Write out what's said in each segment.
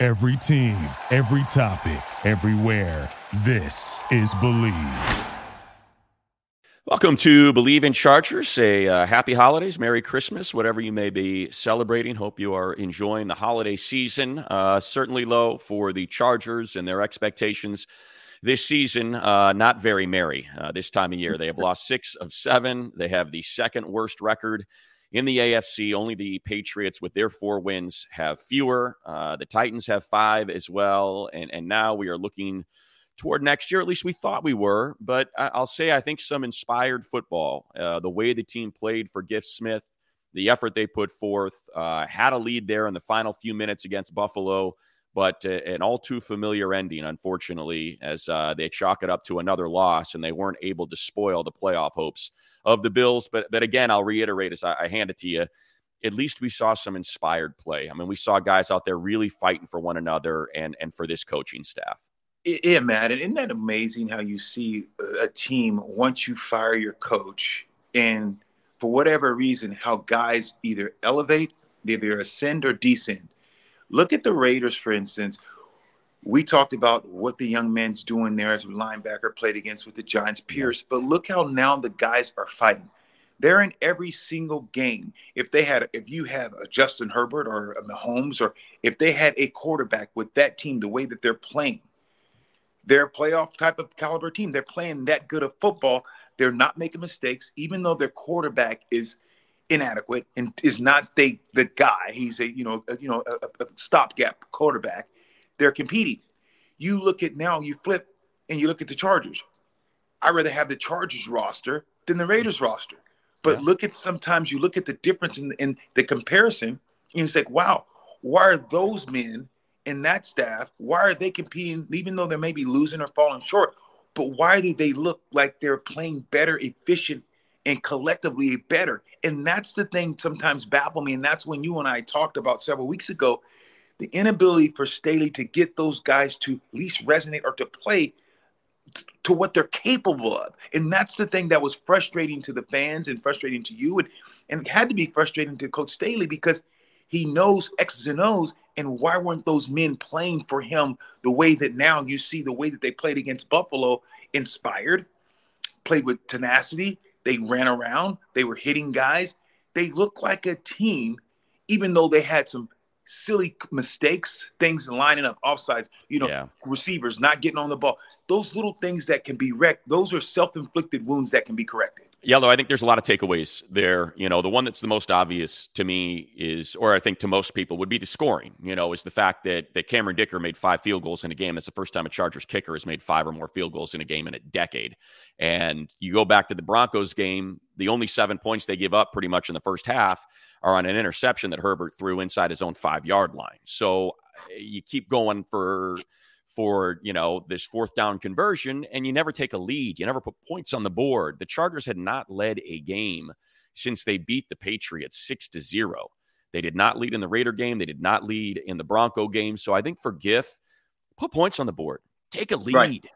Every team, every topic, everywhere. This is Believe. Welcome to Believe in Chargers. Happy holidays, Merry Christmas, whatever you may be celebrating. Hope you are enjoying the holiday season. Certainly low for the Chargers and their expectations this season. Not very merry this time of year. They have lost 6 of 7. They have the second worst record in the AFC. Only the Patriots with their 4 wins have fewer. The Titans have 5 as well. And now we are looking toward next year. At least we thought we were. But I'll say I think some inspired football. The way the team played for Giff Smith, the effort they put forth, had a lead there in the final few minutes against Buffalo. But an all too familiar ending, unfortunately, as they chalk it up to another loss and they weren't able to spoil the playoff hopes of the Bills. But again, I'll reiterate as I hand it to you, at least we saw some inspired play. I mean, we saw guys out there really fighting for one another and for this coaching staff. Yeah, Matt, and isn't that amazing how you see a team once you fire your coach and for whatever reason, how guys either elevate, they either ascend or descend. Look at the Raiders, for instance. We talked about what the young man's doing there as a linebacker played against with the Giants, Pierce. But look how now the guys are fighting. They're in every single game. If you have a Justin Herbert or a Mahomes, or if they had a quarterback with that team, the way that they're playing, they're a playoff type of caliber team. They're playing that good of football. They're not making mistakes, even though their quarterback is inadequate and is not the guy. He's a stopgap quarterback. They're competing. You look at now, you flip and you look at the Chargers. I'd rather have the Chargers roster than the Raiders roster. But Look at sometimes you look at the difference in the comparison and you say, wow, why are those men and that staff, why are they competing even though they may be losing or falling short? But why do they look like they're playing better, efficient, and collectively better? And that's the thing sometimes baffles me. And that's when you and I talked about several weeks ago, the inability for Staley to get those guys to at least resonate or to play to what they're capable of. And that's the thing that was frustrating to the fans and frustrating to you. And it had to be frustrating to Coach Staley because he knows X's and O's. And why weren't those men playing for him the way that now you see the way that they played against Buffalo? Inspired, played with tenacity. They ran around. They were hitting guys. They looked like a team, even though they had some silly mistakes, things lining up, offsides, receivers not getting on the ball. Those little things that can be wrecked, those are self-inflicted wounds that can be corrected. Yeah, though I think there's a lot of takeaways there. You know, the one that's the most obvious to me is, or I think to most people, would be the scoring, is the fact that Cameron Dicker made 5 field goals in a game. That's the first time a Chargers kicker has made 5 or more field goals in a game in a decade. And you go back to the Broncos game, the only 7 points they give up pretty much in the first half are on an interception that Herbert threw inside his own 5-yard line. So you keep going for this 4th down conversion, and you never take a lead. You never put points on the board. The Chargers had not led a game since they beat the Patriots 6-0. They did not lead in the Raider game. They did not lead in the Bronco game. So I think for Giff, put points on the board. Take a lead,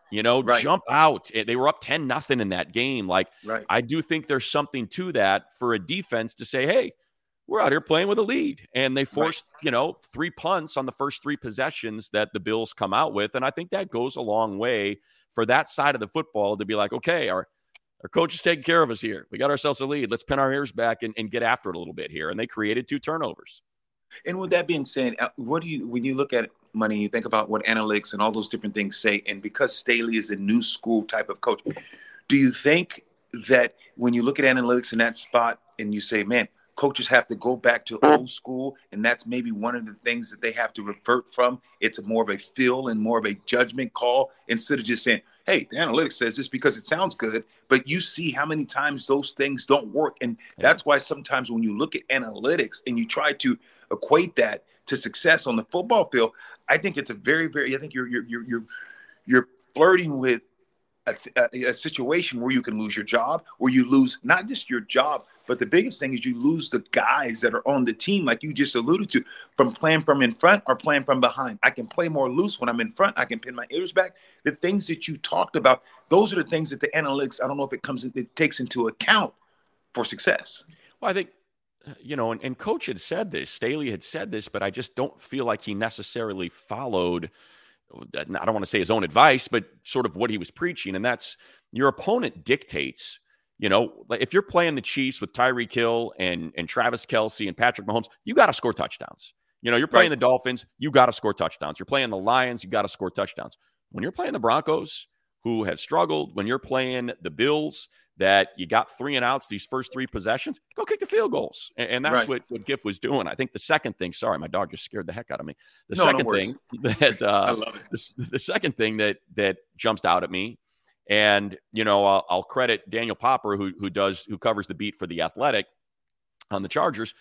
Jump out. They were up 10-0 in that game. I do think there's something to that for a defense to say, hey, we're out here playing with a lead. And they forced, 3 punts on the first 3 possessions that the Bills come out with. And I think that goes a long way for that side of the football to be like, okay, our coach is taking care of us here. We got ourselves a lead. Let's pin our ears back and get after it a little bit here. And they created 2 turnovers. And with that being said, when you look at money, you think about what analytics and all those different things say. And because Staley is a new school type of coach, do you think that when you look at analytics in that spot and you say, man, coaches have to go back to old school, and that's maybe one of the things that they have to revert from? It's more of a feel and more of a judgment call instead of just saying, hey, the analytics says this because it sounds good, but you see how many times those things don't work. And that's why sometimes when you look at analytics and you try to equate that to success on the football field, I think it's a very, very. I think you're flirting with a situation where you can lose your job, where you lose not just your job, but the biggest thing is you lose the guys that are on the team, like you just alluded to, from playing from in front or playing from behind. I can play more loose when I'm in front. I can pin my ears back. The things that you talked about, those are the things that the analytics, I don't know if it takes into account for success. Well, I think, you know, and Coach had said this, Staley had said this, but I just don't feel like he necessarily followed, I don't want to say his own advice, but sort of what he was preaching. And that's your opponent dictates, you know, if you're playing the Chiefs with Tyreek Hill and Travis Kelsey and Patrick Mahomes, you got to score touchdowns. You know, you're playing the Dolphins, you got to score touchdowns. You're playing the Lions, you got to score touchdowns. When you're playing the Broncos, who have struggled, when you're playing the Bills, that you got 3-and-outs these first 3 possessions, go kick the field goals. And that's what Giff was doing. I think the second thing, sorry, my dog just scared the heck out of me. The second thing that jumps out at me, and, you know, I'll credit Daniel Popper, who covers the beat for the Athletic on the Chargers.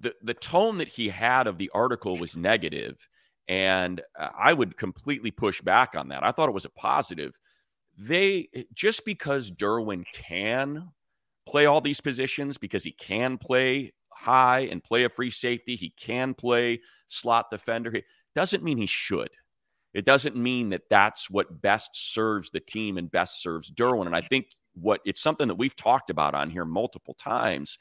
The tone that he had of the article was negative, and I would completely push back on that. I thought it was a positive. Just because Derwin can play all these positions, because he can play high and play a free safety, he can play slot defender, it doesn't mean he should. It doesn't mean that that's what best serves the team and best serves Derwin. And I think it's something that we've talked about on here multiple times.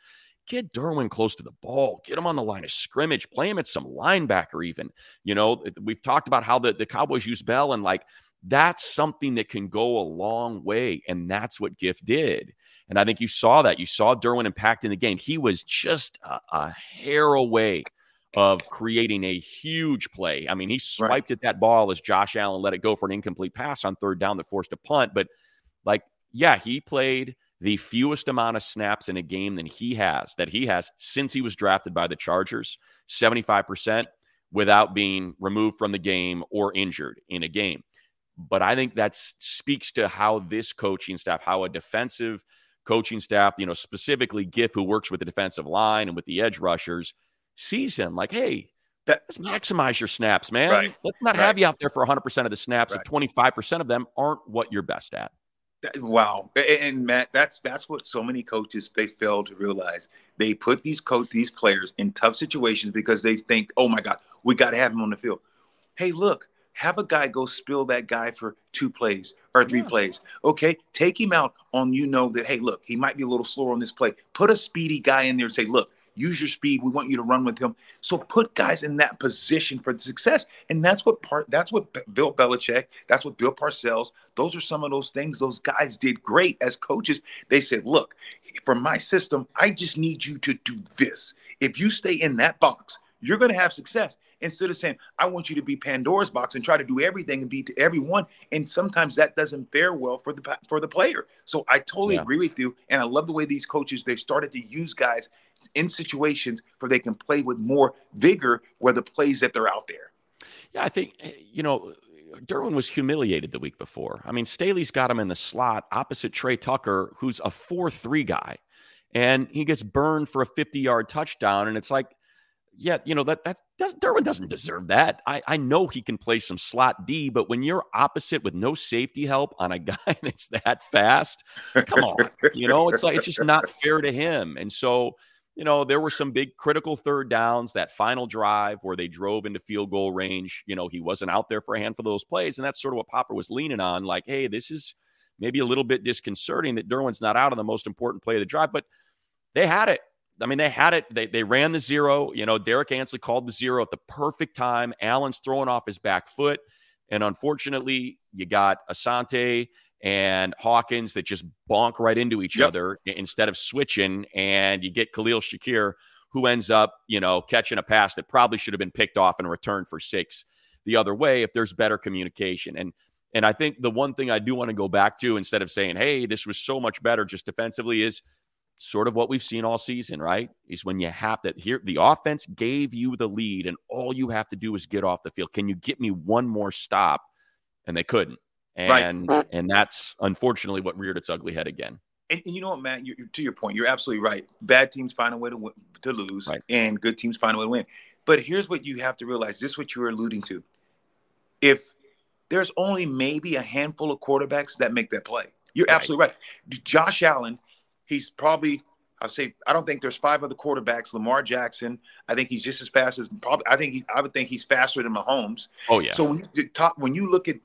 Get Derwin close to the ball. Get him on the line of scrimmage. Play him at some linebacker even. You know, we've talked about how the Cowboys use Bell, and like that's something that can go a long way, and that's what Giff did. And I think you saw that. You saw Derwin impacting the game. He was just a hair away of creating a huge play. I mean, he swiped at that ball as Josh Allen let it go for an incomplete pass on third down that forced a punt. But, like, yeah, he played the fewest amount of snaps in a game that he has since he was drafted by the Chargers, 75%, without being removed from the game or injured in a game. But I think that speaks to how this coaching staff, how a defensive coaching staff, you know, specifically Giff, who works with the defensive line and with the edge rushers, sees him like, hey, let's maximize your snaps, man. Right. Let's not have you out there for 100% of the snaps. If 25% of them aren't what you're best at. Wow. And Matt, that's what so many coaches, they fail to realize. They put these players in tough situations because they think, oh my God, we got to have him on the field. Hey, look, have a guy go spill that guy for 2 plays or 3 plays. Okay. Take him out on, you know, that, hey, look, he might be a little slower on this play. Put a speedy guy in there and say, look, use your speed. We want you to run with him. So put guys in that position for success. And that's what Bill Belichick, that's what Bill Parcells, those are some of those things those guys did great as coaches. They said, look, for my system, I just need you to do this. If you stay in that box, you're going to have success. Instead of saying, I want you to be Pandora's box and try to do everything and be to everyone. And sometimes that doesn't fare well for the player. So I totally agree with you. And I love the way these coaches, they've started to use guys in situations where they can play with more vigor where the plays that they're out there. Yeah, I think, you know, Derwin was humiliated the week before. I mean, Staley's got him in the slot opposite Trey Tucker, who's a 4-3 guy, and he gets burned for a 50-yard touchdown. And it's like, yeah, you know, Derwin doesn't deserve that. I know he can play some slot D, but when you're opposite with no safety help on a guy that's that fast, come on, you know, it's like, it's just not fair to him. And so, you know, there were some big critical third downs, that final drive where they drove into field goal range. You know, he wasn't out there for a handful of those plays. And that's sort of what Popper was leaning on. Like, hey, this is maybe a little bit disconcerting that Derwin's not out on the most important play of the drive, but they had it. I mean, they had it. They ran the zero. You know, Derek Ansley called the zero at the perfect time. Allen's throwing off his back foot. And unfortunately, you got Asante and Hawkins that just bonk right into each other instead of switching. And you get Khalil Shakir, who ends up, you know, catching a pass that probably should have been picked off and returned for 6 the other way if there's better communication. And I think the one thing I do want to go back to, instead of saying, hey, this was so much better just defensively, is sort of what we've seen all season, right? Is when you have that here, the offense gave you the lead and all you have to do is get off the field. Can you get me one more stop? And they couldn't. And that's unfortunately what reared its ugly head again. And you know what, Matt, to your point, you're absolutely right. Bad teams find a way to lose and good teams find a way to win. But here's what you have to realize. This is what you were alluding to. If there's only maybe a handful of quarterbacks that make that play. You're absolutely right. Josh Allen, he's probably, I'll say, I don't think there's five other quarterbacks. Lamar Jackson, I think he's just as fast as probably, I would think he's faster than Mahomes. Oh, yeah. So when you look at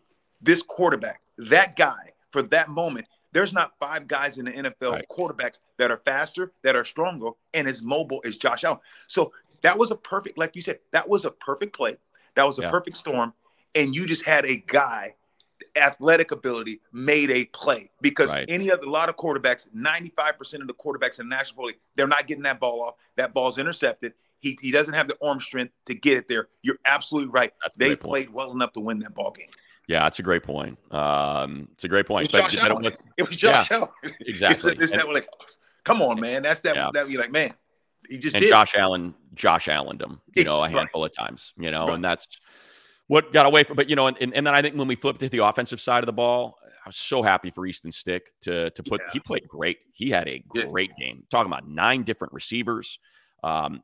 this quarterback, that guy for that moment, there's not five guys in the NFL quarterbacks that are faster, that are stronger, and as mobile as Josh Allen. So that was a perfect, like you said, that was a perfect play. That was a perfect storm. And you just had a guy, athletic ability, made a play. Because a lot of quarterbacks, 95% of the quarterbacks in the National League, they're not getting that ball off. That ball's intercepted. He doesn't have the arm strength to get it there. You're absolutely right. They played well enough to win that ball game. Yeah, that's a great point. It's a great point. It was Josh Allen. Exactly. Come on, man. That you're like, man. He just did. Josh Allened him, a handful of times, and that's what got away from. But and then I think when we flipped to the offensive side of the ball, I was so happy for Easton Stick to put. He played great. He had a great game. Talking about 9 different receivers,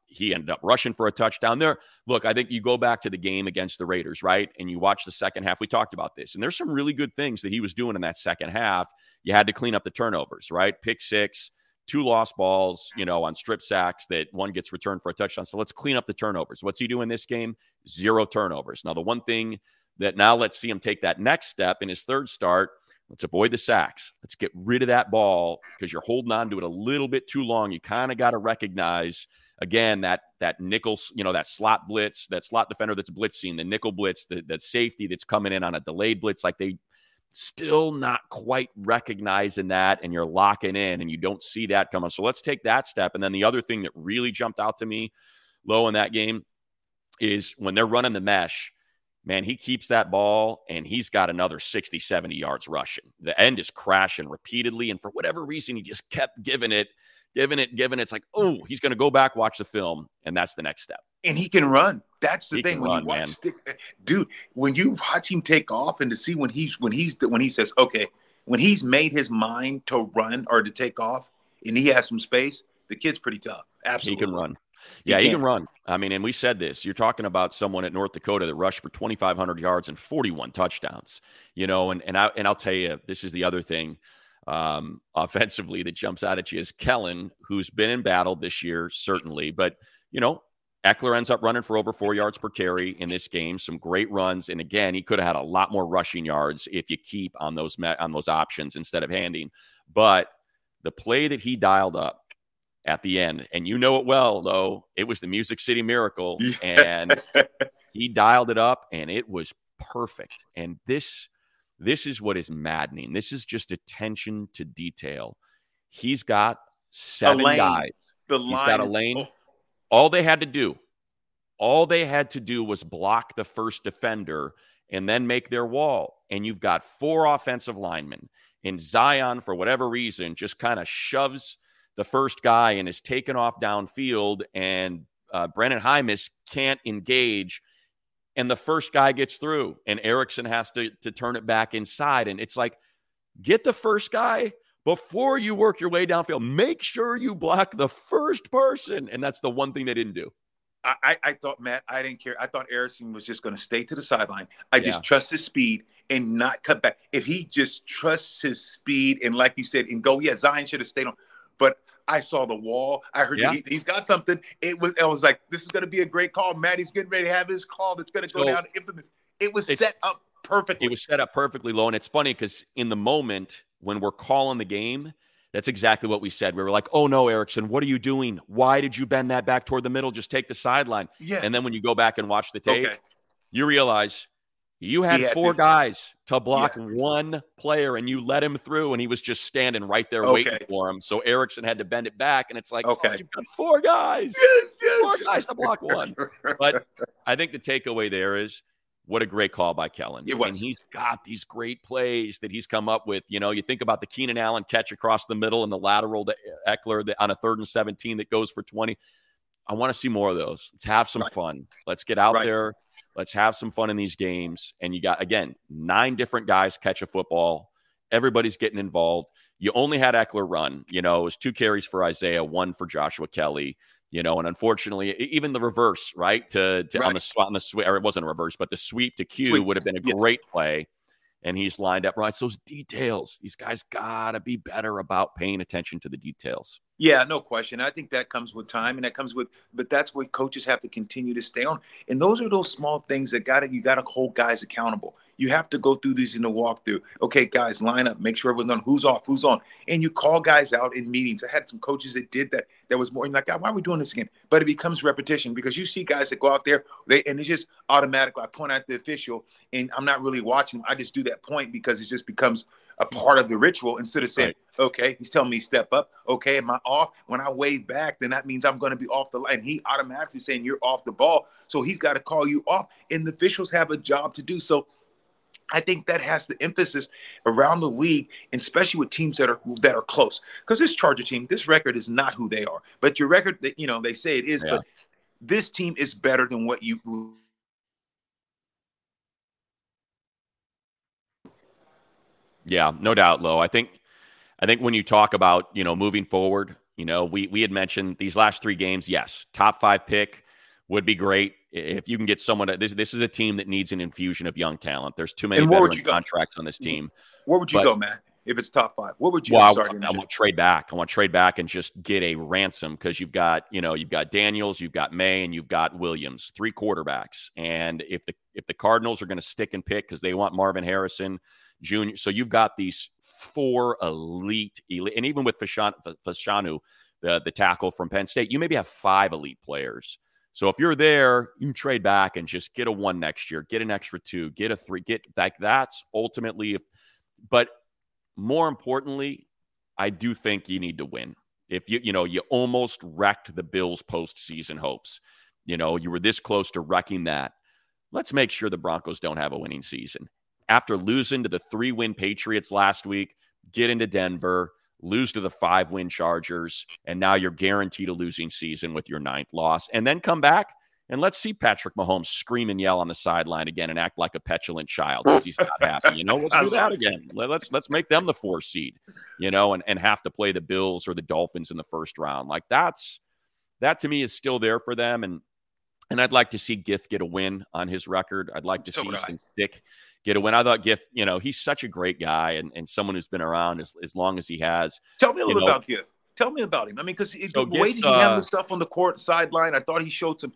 he ended up rushing for a touchdown there. Look, I think you go back to the game against the Raiders, right? And you watch the second half. We talked about this, and there's some really good things that he was doing in that second half. You had to clean up the turnovers, right? Pick 6. 2 lost balls, on strip sacks that one gets returned for a touchdown. So let's clean up the turnovers. What's he doing this game? 0 turnovers. Now, the one thing that now let's see him take that next step in his third start. Let's avoid the sacks. Let's get rid of that ball because you're holding on to it a little bit too long. You kind of got to recognize, again, that nickel, that slot blitz, that slot defender that's blitzing, the nickel blitz, that safety that's coming in on a delayed blitz like they – still not quite recognizing that, and you're locking in and you don't see that coming. So let's take that step. And then the other thing that really jumped out to me low in that game is when they're running the mesh, man, he keeps that ball and he's got another 60, 70 yards rushing. The end is crashing repeatedly. And for whatever reason, he just kept giving it. It's like, oh, he's going to go back, watch the film. And that's the next step. And he can run. That's the thing. When you watch, dude, when you watch him take off and to see when he says, okay, when he's made his mind to run or to take off and he has some space, the kid's pretty tough. Absolutely. He can run. Yeah, he can run. I mean, and we said this. You're talking about someone at North Dakota that rushed for 2,500 yards and 41 touchdowns, and I'll tell you, this is the other thing. Offensively that jumps out at you is Kellen, who's been in battle this year, certainly, but Ekeler ends up running for over 4 yards per carry in this game. Some great runs. And again, he could have had a lot more rushing yards if you keep on those options instead of handing. But the play that he dialed up at the end, and it well, though, it was the Music City Miracle. And he dialed it up, and it was perfect. And this is what is maddening. This is just attention to detail. He's got 7 guys. He's got a lane. Oh. All they had to do was block the first defender and then make their wall. And you've got 4 offensive linemen. And Zion, for whatever reason, just kind of shoves the first guy and is taken off downfield. And Brennan Hymas can't engage. And the first guy gets through. And Erickson has to turn it back inside. And it's like, get the first guy. Before you work your way downfield, make sure you block the first person. And that's the one thing they didn't do. I thought, Matt, I didn't care. I thought Erickson was just going to stay to the sideline. I just trust his speed and not cut back. If he just trusts his speed and, like you said, and go, Zion should have stayed on. But I saw the wall. I heard he's got something. I was like, this is going to be a great call. Matt, he's getting ready to have his call that's going to go down infamous. It was set up perfectly. It was set up perfectly, Lo. And it's funny because in the moment – when we're calling the game, that's exactly what we said. We were like, oh, no, Erickson, what are you doing? Why did you bend that back toward the middle? Just take the sideline. Yeah. And then when you go back and watch the tape, you realize you had 4 guys to block one player, and you let him through, and he was just standing right there waiting for him. So Erickson had to bend it back, and it's like, you've got 4 guys. Yes. 4 guys to block one. But I think the takeaway there is, what a great call by Kellen. And he's got these great plays that he's come up with. You think about the Keenan Allen catch across the middle and the lateral to Ekeler on a 3rd and 17 that goes for 20. I want to see more of those. Let's have some fun. Let's get out there. Let's have some fun in these games. And you got, again, 9 different guys catch a football. Everybody's getting involved. You only had Ekeler run. It was 2 carries for Isaiah, 1 for Joshua Kelly. you know, and unfortunately, even the reverse, right? To on the sweep, or it wasn't a reverse, but the sweep to Q would have been a great play. And he's lined up right. It's those details. These guys got to be better about paying attention to the details. Yeah, no question. I think that comes with time, and that comes with, but that's what coaches have to continue to stay on. And those are those small things that you got to hold guys accountable. You have to go through these in the walkthrough. Okay, guys, line up. Make sure everyone's on. Who's off? Who's on? And you call guys out in meetings. I had some coaches that did that. That was more like, God, why are we doing this again? But it becomes repetition because you see guys that go out there, and it's just automatic. I point at the official, and I'm not really watching. I just do that point because it just becomes a part of the ritual instead of saying, okay, he's telling me step up. Okay, am I off? When I wave back, then that means I'm going to be off the line. He automatically saying you're off the ball, so he's got to call you off. And the officials have a job to do. So I think that has the emphasis around the league, and especially with teams that are close. Because this Charger team, this record is not who they are. But your record, you know, they say it is. Yeah. But this team is better than what you. Yeah, no doubt, Lo. I think when you talk about, you know, moving forward, you know, we had mentioned these last three games. Yes, top five pick would be great. If you can get someone, this is a team that needs an infusion of young talent. There's too many veteran contracts on this team. Where would you go, Matt? If it's top five, what would you? Well, I want to trade back. I want to trade back and just get a ransom because you've got Daniels, you've got May, and you've got Williams, three quarterbacks. And if the Cardinals are going to stick and pick because they want Marvin Harrison Jr., so you've got these four elite, and even with Fashanu, the tackle from Penn State, you maybe have five elite players. So if you're there, you can trade back and just get a one next year, get an extra two, get a three, get like that's ultimately. But more importantly, I do think you need to win. If you almost wrecked the Bills' postseason hopes. You know, you were this close to wrecking that. Let's make sure the Broncos don't have a winning season. After losing to the 3-win Patriots last week, get into Denver, lose to the 5-win Chargers, and now you're guaranteed a losing season with your 9th loss. And then come back, and let's see Patrick Mahomes scream and yell on the sideline again and act like a petulant child because he's not happy. You know, let's do that again. Let's make them the 4 seed, you know, and have to play the Bills or the Dolphins in the first round. Like that to me is still there for them. And I'd like to see Giff get a win on his record. I'd like to see Easton Stick get a win. I thought Giff, you know, he's such a great guy and someone who's been around as long as he has. Tell me a little about Giff. Tell me about him. I mean, because the way that he handled stuff on the court sideline, I thought he showed some,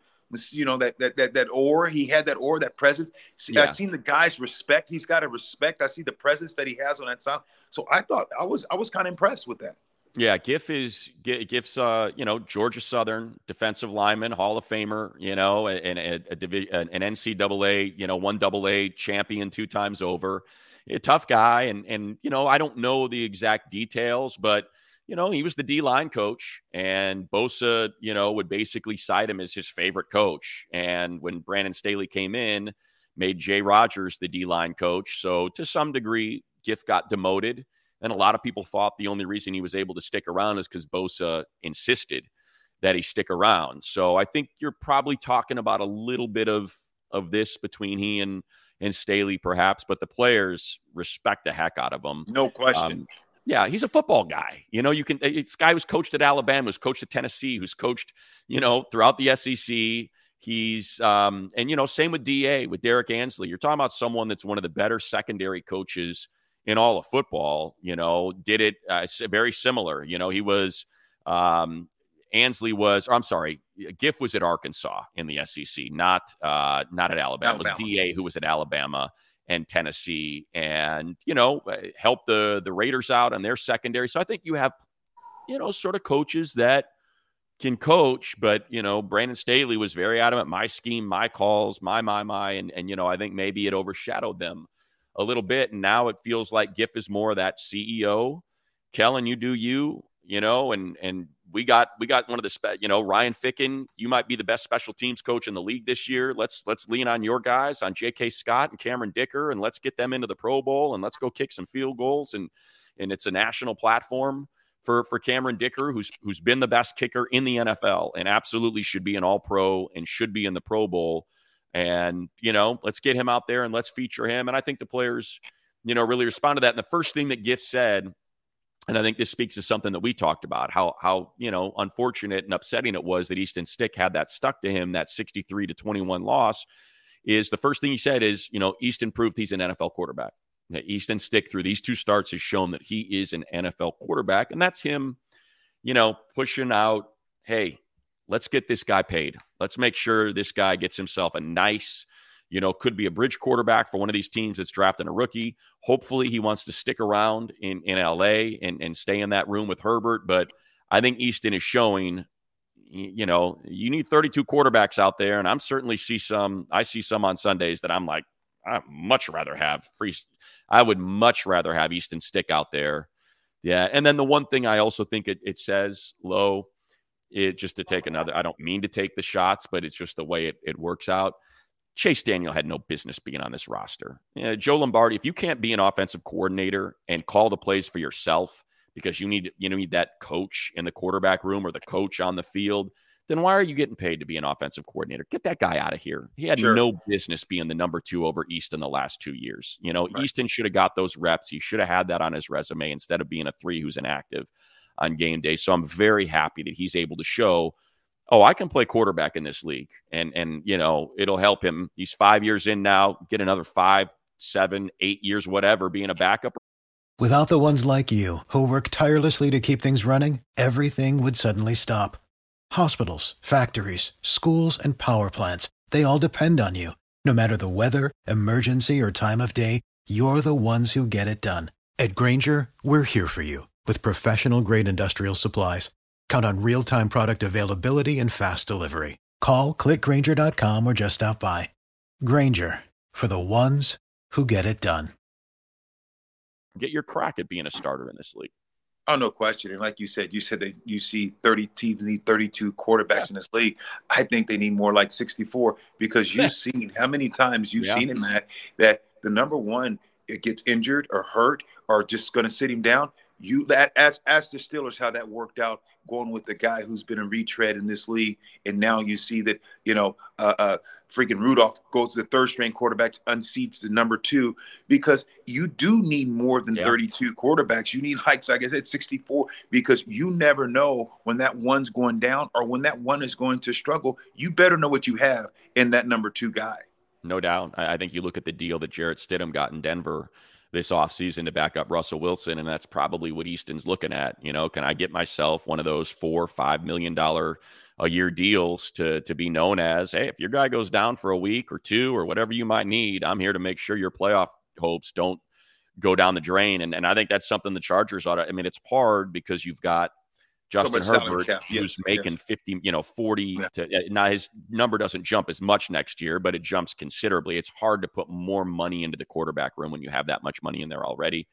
you know, that aura. He had that aura, that presence. I've seen the guy's respect. He's got a respect. I see the presence that he has on that side. So I thought I was kind of impressed with that. Yeah, Giff's you know, Georgia Southern defensive lineman, Hall of Famer, you know, and an NCAA, you know, 1AA champion 2 times over, a tough guy, and you know, I don't know the exact details, but you know, he was the D-line coach, and Bosa, you know, would basically cite him as his favorite coach, and when Brandon Staley came in, made Jay Rogers the D-line coach, so to some degree, Giff got demoted. And a lot of people thought the only reason he was able to stick around is because Bosa insisted that he stick around. So I think you're probably talking about a little bit of this between he and Staley, perhaps. But the players respect the heck out of him. No question. Yeah, he's a football guy. You know, this guy was coached at Alabama, was coached at Tennessee, who's coached, you know, throughout the SEC. He's and, you know, same with DA, with Derek Ansley. You're talking about someone that's one of the better secondary coaches in all of football, you know, did it very similar. You know, he was Giff was at Arkansas in the SEC, not at Alabama. It was DA who was at Alabama and Tennessee, and you know, helped the Raiders out on their secondary. So I think you have, you know, sort of coaches that can coach, but you know, Brandon Staley was very adamant, my scheme, my calls, my, and you know, I think maybe it overshadowed them a little bit. And now it feels like Giff is more that CEO. Kellen, you do you know, and we got one of the, you know, Ryan Ficken, you might be the best special teams coach in the league this year. Let's lean on your guys, on J.K. Scott and Cameron Dicker, and let's get them into the Pro Bowl and let's go kick some field goals. And it's a national platform for Cameron Dicker, who's been the best kicker in the NFL and absolutely should be an All-Pro and should be in the Pro Bowl. And, you know, let's get him out there and let's feature him. And I think the players, you know, really respond to that. And the first thing that Giff said And I think this speaks to something that we talked about, how you know, unfortunate and upsetting it was that Easton Stick had that stuck to him, that 63-21 loss. Is the first thing he said is, you know, Easton proved he's an NFL quarterback. Now, Easton Stick through these two starts has shown that he is an NFL quarterback, and that's him, you know, pushing out, hey, let's get this guy paid. Let's make sure this guy gets himself a nice, you know, could be a bridge quarterback for one of these teams that's drafting a rookie. Hopefully he wants to stick around in LA and stay in that room with Herbert. But I think Easton is showing, you know, you need 32 quarterbacks out there. And I'm certainly I see some on Sundays that I'm like, I would much rather have Easton Stick out there. Yeah. And then the one thing I also think it says low, it just to take another, I don't mean to take the shots, but it's just the way it works out. Chase Daniel had no business being on this roster. Yeah, Joe Lombardi, if you can't be an offensive coordinator and call the plays for yourself because you need that coach in the quarterback room or the coach on the field, then why are you getting paid to be an offensive coordinator? Get that guy out of here. He had no business being the number 2 over Easton the last 2 years. You know, right. Easton should have got those reps. He should have had that on his resume instead of being a 3 who's inactive on game day. So I'm very happy that he's able to show, oh, I can play quarterback in this league, and you know, it'll help him. He's 5 years in now, get another 5, 7, 8 years, whatever, being a backup. Without the ones like you who work tirelessly to keep things running, everything would suddenly stop. Hospitals, factories, schools, and power plants, they all depend on you. No matter the weather, emergency, or time of day, you're the ones who get it done. At Grainger, we're here for you with professional-grade industrial supplies. Count on real-time product availability and fast delivery. Call, clickgrainger.com, or just stop by. Grainger, for the ones who get it done. Get your crack at being a starter in this league. Oh, no question. And like you said that you see 30 teams need 32 quarterbacks in this league. I think they need more like 64, because you've seen how many times you've seen it, Matt, that the number one, it gets injured or hurt or just going to sit him down. You ask the Steelers how that worked out, going with the guy who's been in retread in this league, and now you see that, you know, freaking Rudolph goes to the third-string quarterbacks, unseats the number 2, because you do need more than 32 quarterbacks. You need, like I said, 64, because you never know when that one's going down or when that one is going to struggle. You better know what you have in that number 2 guy. No doubt. I think you look at the deal that Jarrett Stidham got in Denver this offseason to back up Russell Wilson, and that's probably what Easton's looking at. You know, can I get myself one of those $4 or $5 million a year deals to be known as, hey, if your guy goes down for a week or 2 or whatever you might need, I'm here to make sure your playoff hopes don't go down the drain. And I think that's something the Chargers ought to. I mean, it's hard because you've got Justin Herbert, who's making 50, you know, 40. Now his number doesn't jump as much next year, but it jumps considerably. It's hard to put more money into the quarterback room when you have that much money in there already.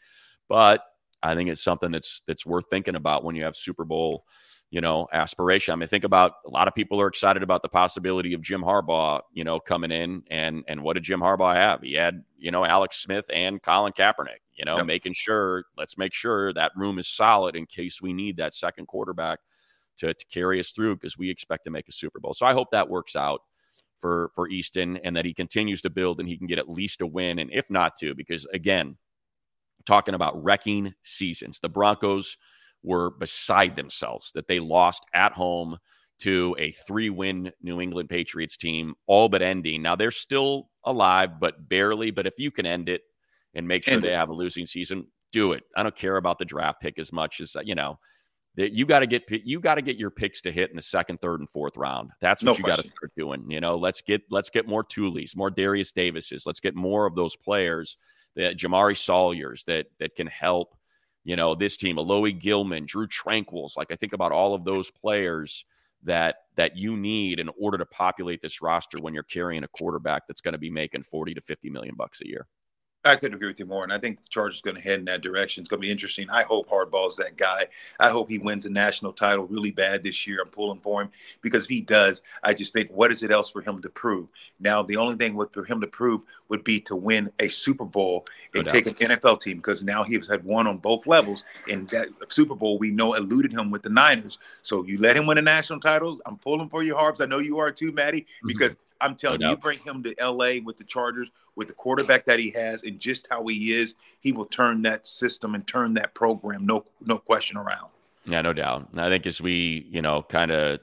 But I think it's something that's worth thinking about when you have Super Bowl, you know, aspiration. I mean, think about, a lot of people are excited about the possibility of Jim Harbaugh, you know, coming in, and what did Jim Harbaugh have? He had, you know, Alex Smith and Colin Kaepernick. You know, let's make sure that room is solid in case we need that second quarterback to carry us through, because we expect to make a Super Bowl. So I hope that works out for Easton, and that he continues to build and he can get at least a win. And if not two, because again, talking about wrecking seasons, the Broncos were beside themselves that they lost at home to a 3-win New England Patriots team, all but ending. Now they're still alive, but barely. But if you can end it and make sure they have a losing season, do it. I don't care about the draft pick as much as, you know, that you got to get your picks to hit in the 2nd, 3rd, and 4th round. That's what you got to start doing. You know, let's get more Thule's, more Darius Davises. Let's get more of those players, that Jamari Sawyers that can help, you know, this team, Alohi Gilman, Drew Tranquils. Like, I think about all of those players that you need in order to populate this roster when you're carrying a quarterback that's going to be making $40 to $50 million a year. I couldn't agree with you more, and I think the Chargers are going to head in that direction. It's going to be interesting. I hope Harbaugh's that guy. I hope he wins a national title really bad this year. I'm pulling for him, because if he does, I just think, what is it else for him to prove? Now, the only thing for him to prove would be to win a Super Bowl and take an NFL team, because now he's had one on both levels, and that Super Bowl we know eluded him with the Niners. So you let him win a national title. I'm pulling for you, Harbs. I know you are too, Maddie, because I'm telling you, you bring him to L.A. with the Chargers, with the quarterback that he has and just how he is, he will turn that system and turn that program, no question around. Yeah, no doubt. I think as we, you know, kind of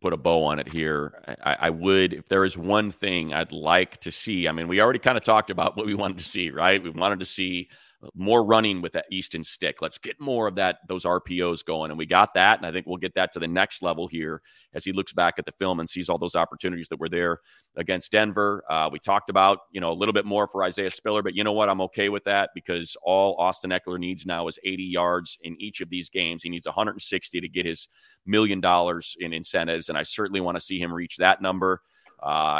put a bow on it here, I would, if there is one thing I'd like to see, I mean, we already kind of talked about what we wanted to see, right? We wanted to see more running with that Easton Stick. Let's get more of that, those RPOs going. And we got that. And I think we'll get that to the next level here as he looks back at the film and sees all those opportunities that were there against Denver. We talked about, you know, a little bit more for Isaiah Spiller, but you know what? I'm okay with that because all Austin Ekeler needs now is 80 yards in each of these games. He needs 160 to get his $1 million in incentives. And I certainly want to see him reach that number.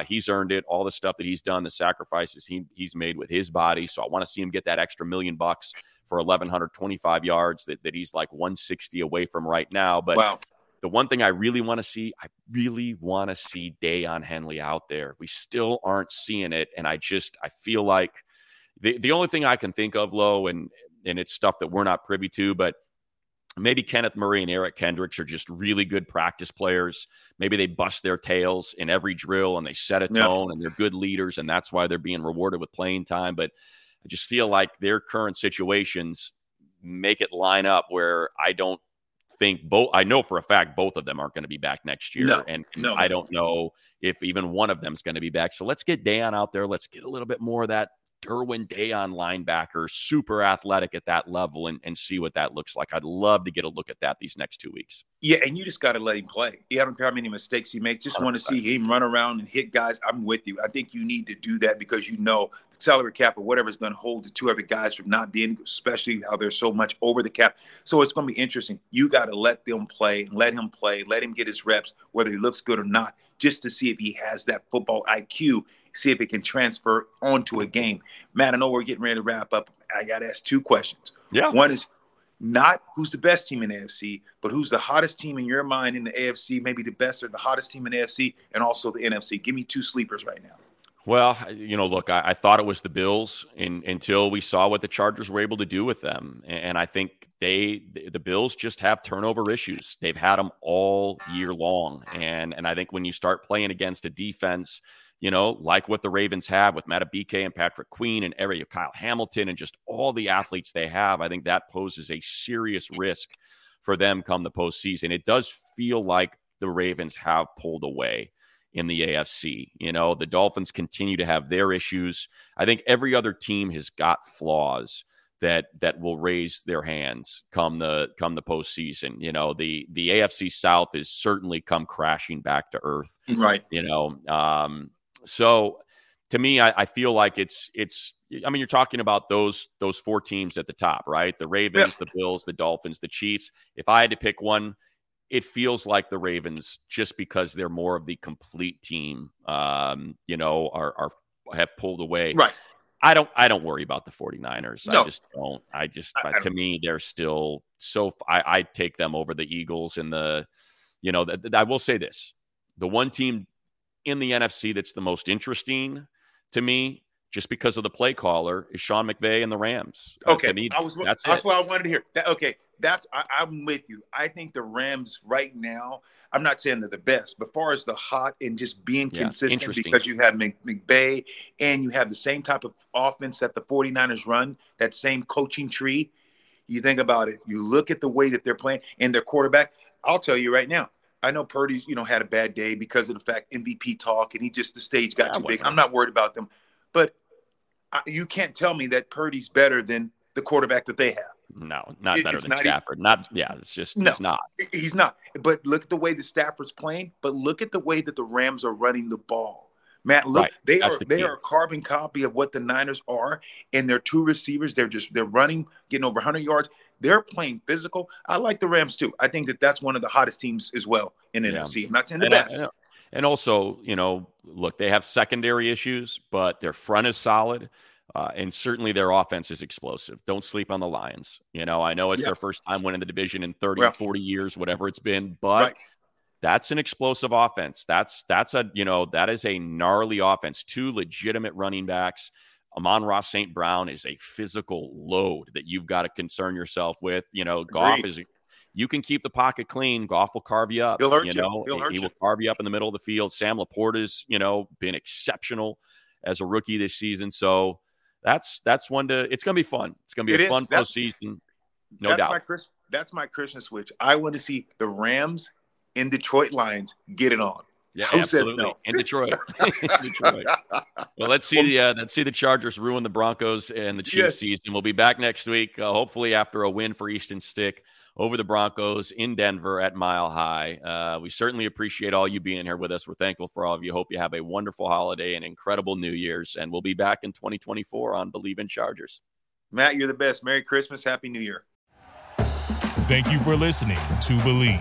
He's earned it, all the stuff that he's done, the sacrifices he's made with his body. So I want to see him get that extra $1 million for 1,125 yards that he's like 160 away from right now. But wow. The one thing I really want to see Dayon Henley out there. We still aren't seeing it. And I feel like the only thing I can think of, Lo, and it's stuff that we're not privy to, but maybe Kenneth Murray and Eric Kendricks are just really good practice players. Maybe they bust their tails in every drill and they set a tone and they're good leaders. And that's why they're being rewarded with playing time. But I just feel like their current situations make it line up where I don't think both, I know for a fact, both of them aren't going to be back next year. No. I don't know if even one of them is going to be back. So let's get Dayon out there. Let's get a little bit more of that Derwin Dayon linebacker, super athletic at that level, and see what that looks like. I'd love to get a look at that these next 2 weeks. Yeah, and you just got to let him play. Yeah, I don't care how many mistakes he makes. Just want to see him run around and hit guys. I'm with you. I think you need to do that because you know the salary cap or whatever is going to hold the two other guys from not being, especially how they're so much over the cap. So it's going to be interesting. You got to let them play, let him play, let him get his reps, whether he looks good or not, just to see if he has that football IQ, see if it can transfer onto a game. Matt, I know we're getting ready to wrap up. I got to ask two questions. Yeah. One is not who's the best team in the AFC, but who's the hottest team in your mind in the AFC, maybe the best or the hottest team in the AFC, and also the NFC. Give me two sleepers right now. Well, you know, look, I thought it was the Bills until we saw what the Chargers were able to do with them. And I think the Bills just have turnover issues. They've had them all year long. And I think when you start playing against a defense, you know, like what the Ravens have with Matt Abike and Patrick Queen and Kyle Hamilton and just all the athletes they have, I think that poses a serious risk for them come the postseason. It does feel like the Ravens have pulled away in the AFC. You know, the Dolphins continue to have their issues. I think every other team has got flaws that will raise their hands come the postseason. You know, the AFC South has certainly come crashing back to earth. Right. You know, so to me, I feel like it's. I mean, you're talking about those four teams at the top, right? The Ravens, the Bills, the Dolphins, the Chiefs. If I had to pick one, it feels like the Ravens, just because they're more of the complete team. You know, have pulled away. Right. I don't worry about the 49ers. No. I just don't. To me, they're still so. I take them over the Eagles and the. You know, I will say this: the one team in the NFC that's the most interesting to me, just because of the play caller, is Sean McVay and the Rams. Okay, to me, that's what I wanted to hear. I'm with you. I think the Rams right now, I'm not saying they're the best, but far as the hot and just being consistent, because you have McVay and you have the same type of offense that the 49ers run, that same coaching tree. You think about it. You look at the way that they're playing and their quarterback. I'll tell you right now, I know Purdy, you know, had a bad day because of the fact MVP talk, and he just the stage got too big. I'm not worried about them, but you can't tell me that Purdy's better than the quarterback that they have. No, not better than Stafford. It's not. He's not. But look at the way that Stafford's playing. But look at the way that the Rams are running the ball. Matt, look, they are a carbon copy of what the Niners are, and their two receivers. They're running, getting over 100 yards. They're playing physical. I like the Rams too. I think that's one of the hottest teams as well in the NFC. I'm not saying the best. And also, you know, look, they have secondary issues, but their front is solid. And certainly their offense is explosive. Don't sleep on the Lions. You know, I know it's their first time winning the division in 30, 40 years, whatever it's been, but that's an explosive offense. That is a gnarly offense. Two legitimate running backs. Amon-Ra St. Brown is a physical load that you've got to concern yourself with. You know, Goff is you can keep the pocket clean, Goff will carve you up. He will carve you up in the middle of the field. Sam Laporta's, been exceptional as a rookie this season. So that's one to – it's going to be fun. It's going to be a fun postseason, no doubt. That's my Christian switch. I want to see the Rams and Detroit Lions get it on. Yeah, absolutely. No? In Detroit. Well, let's see the Chargers ruin the Broncos and the Chiefs season. We'll be back next week, hopefully after a win for Easton Stick over the Broncos in Denver at Mile High. We certainly appreciate all you being here with us. We're thankful for all of you. Hope you have a wonderful holiday and incredible New Year's. And we'll be back in 2024 on Believe in Chargers. Matt, you're the best. Merry Christmas. Happy New Year. Thank you for listening to Believe.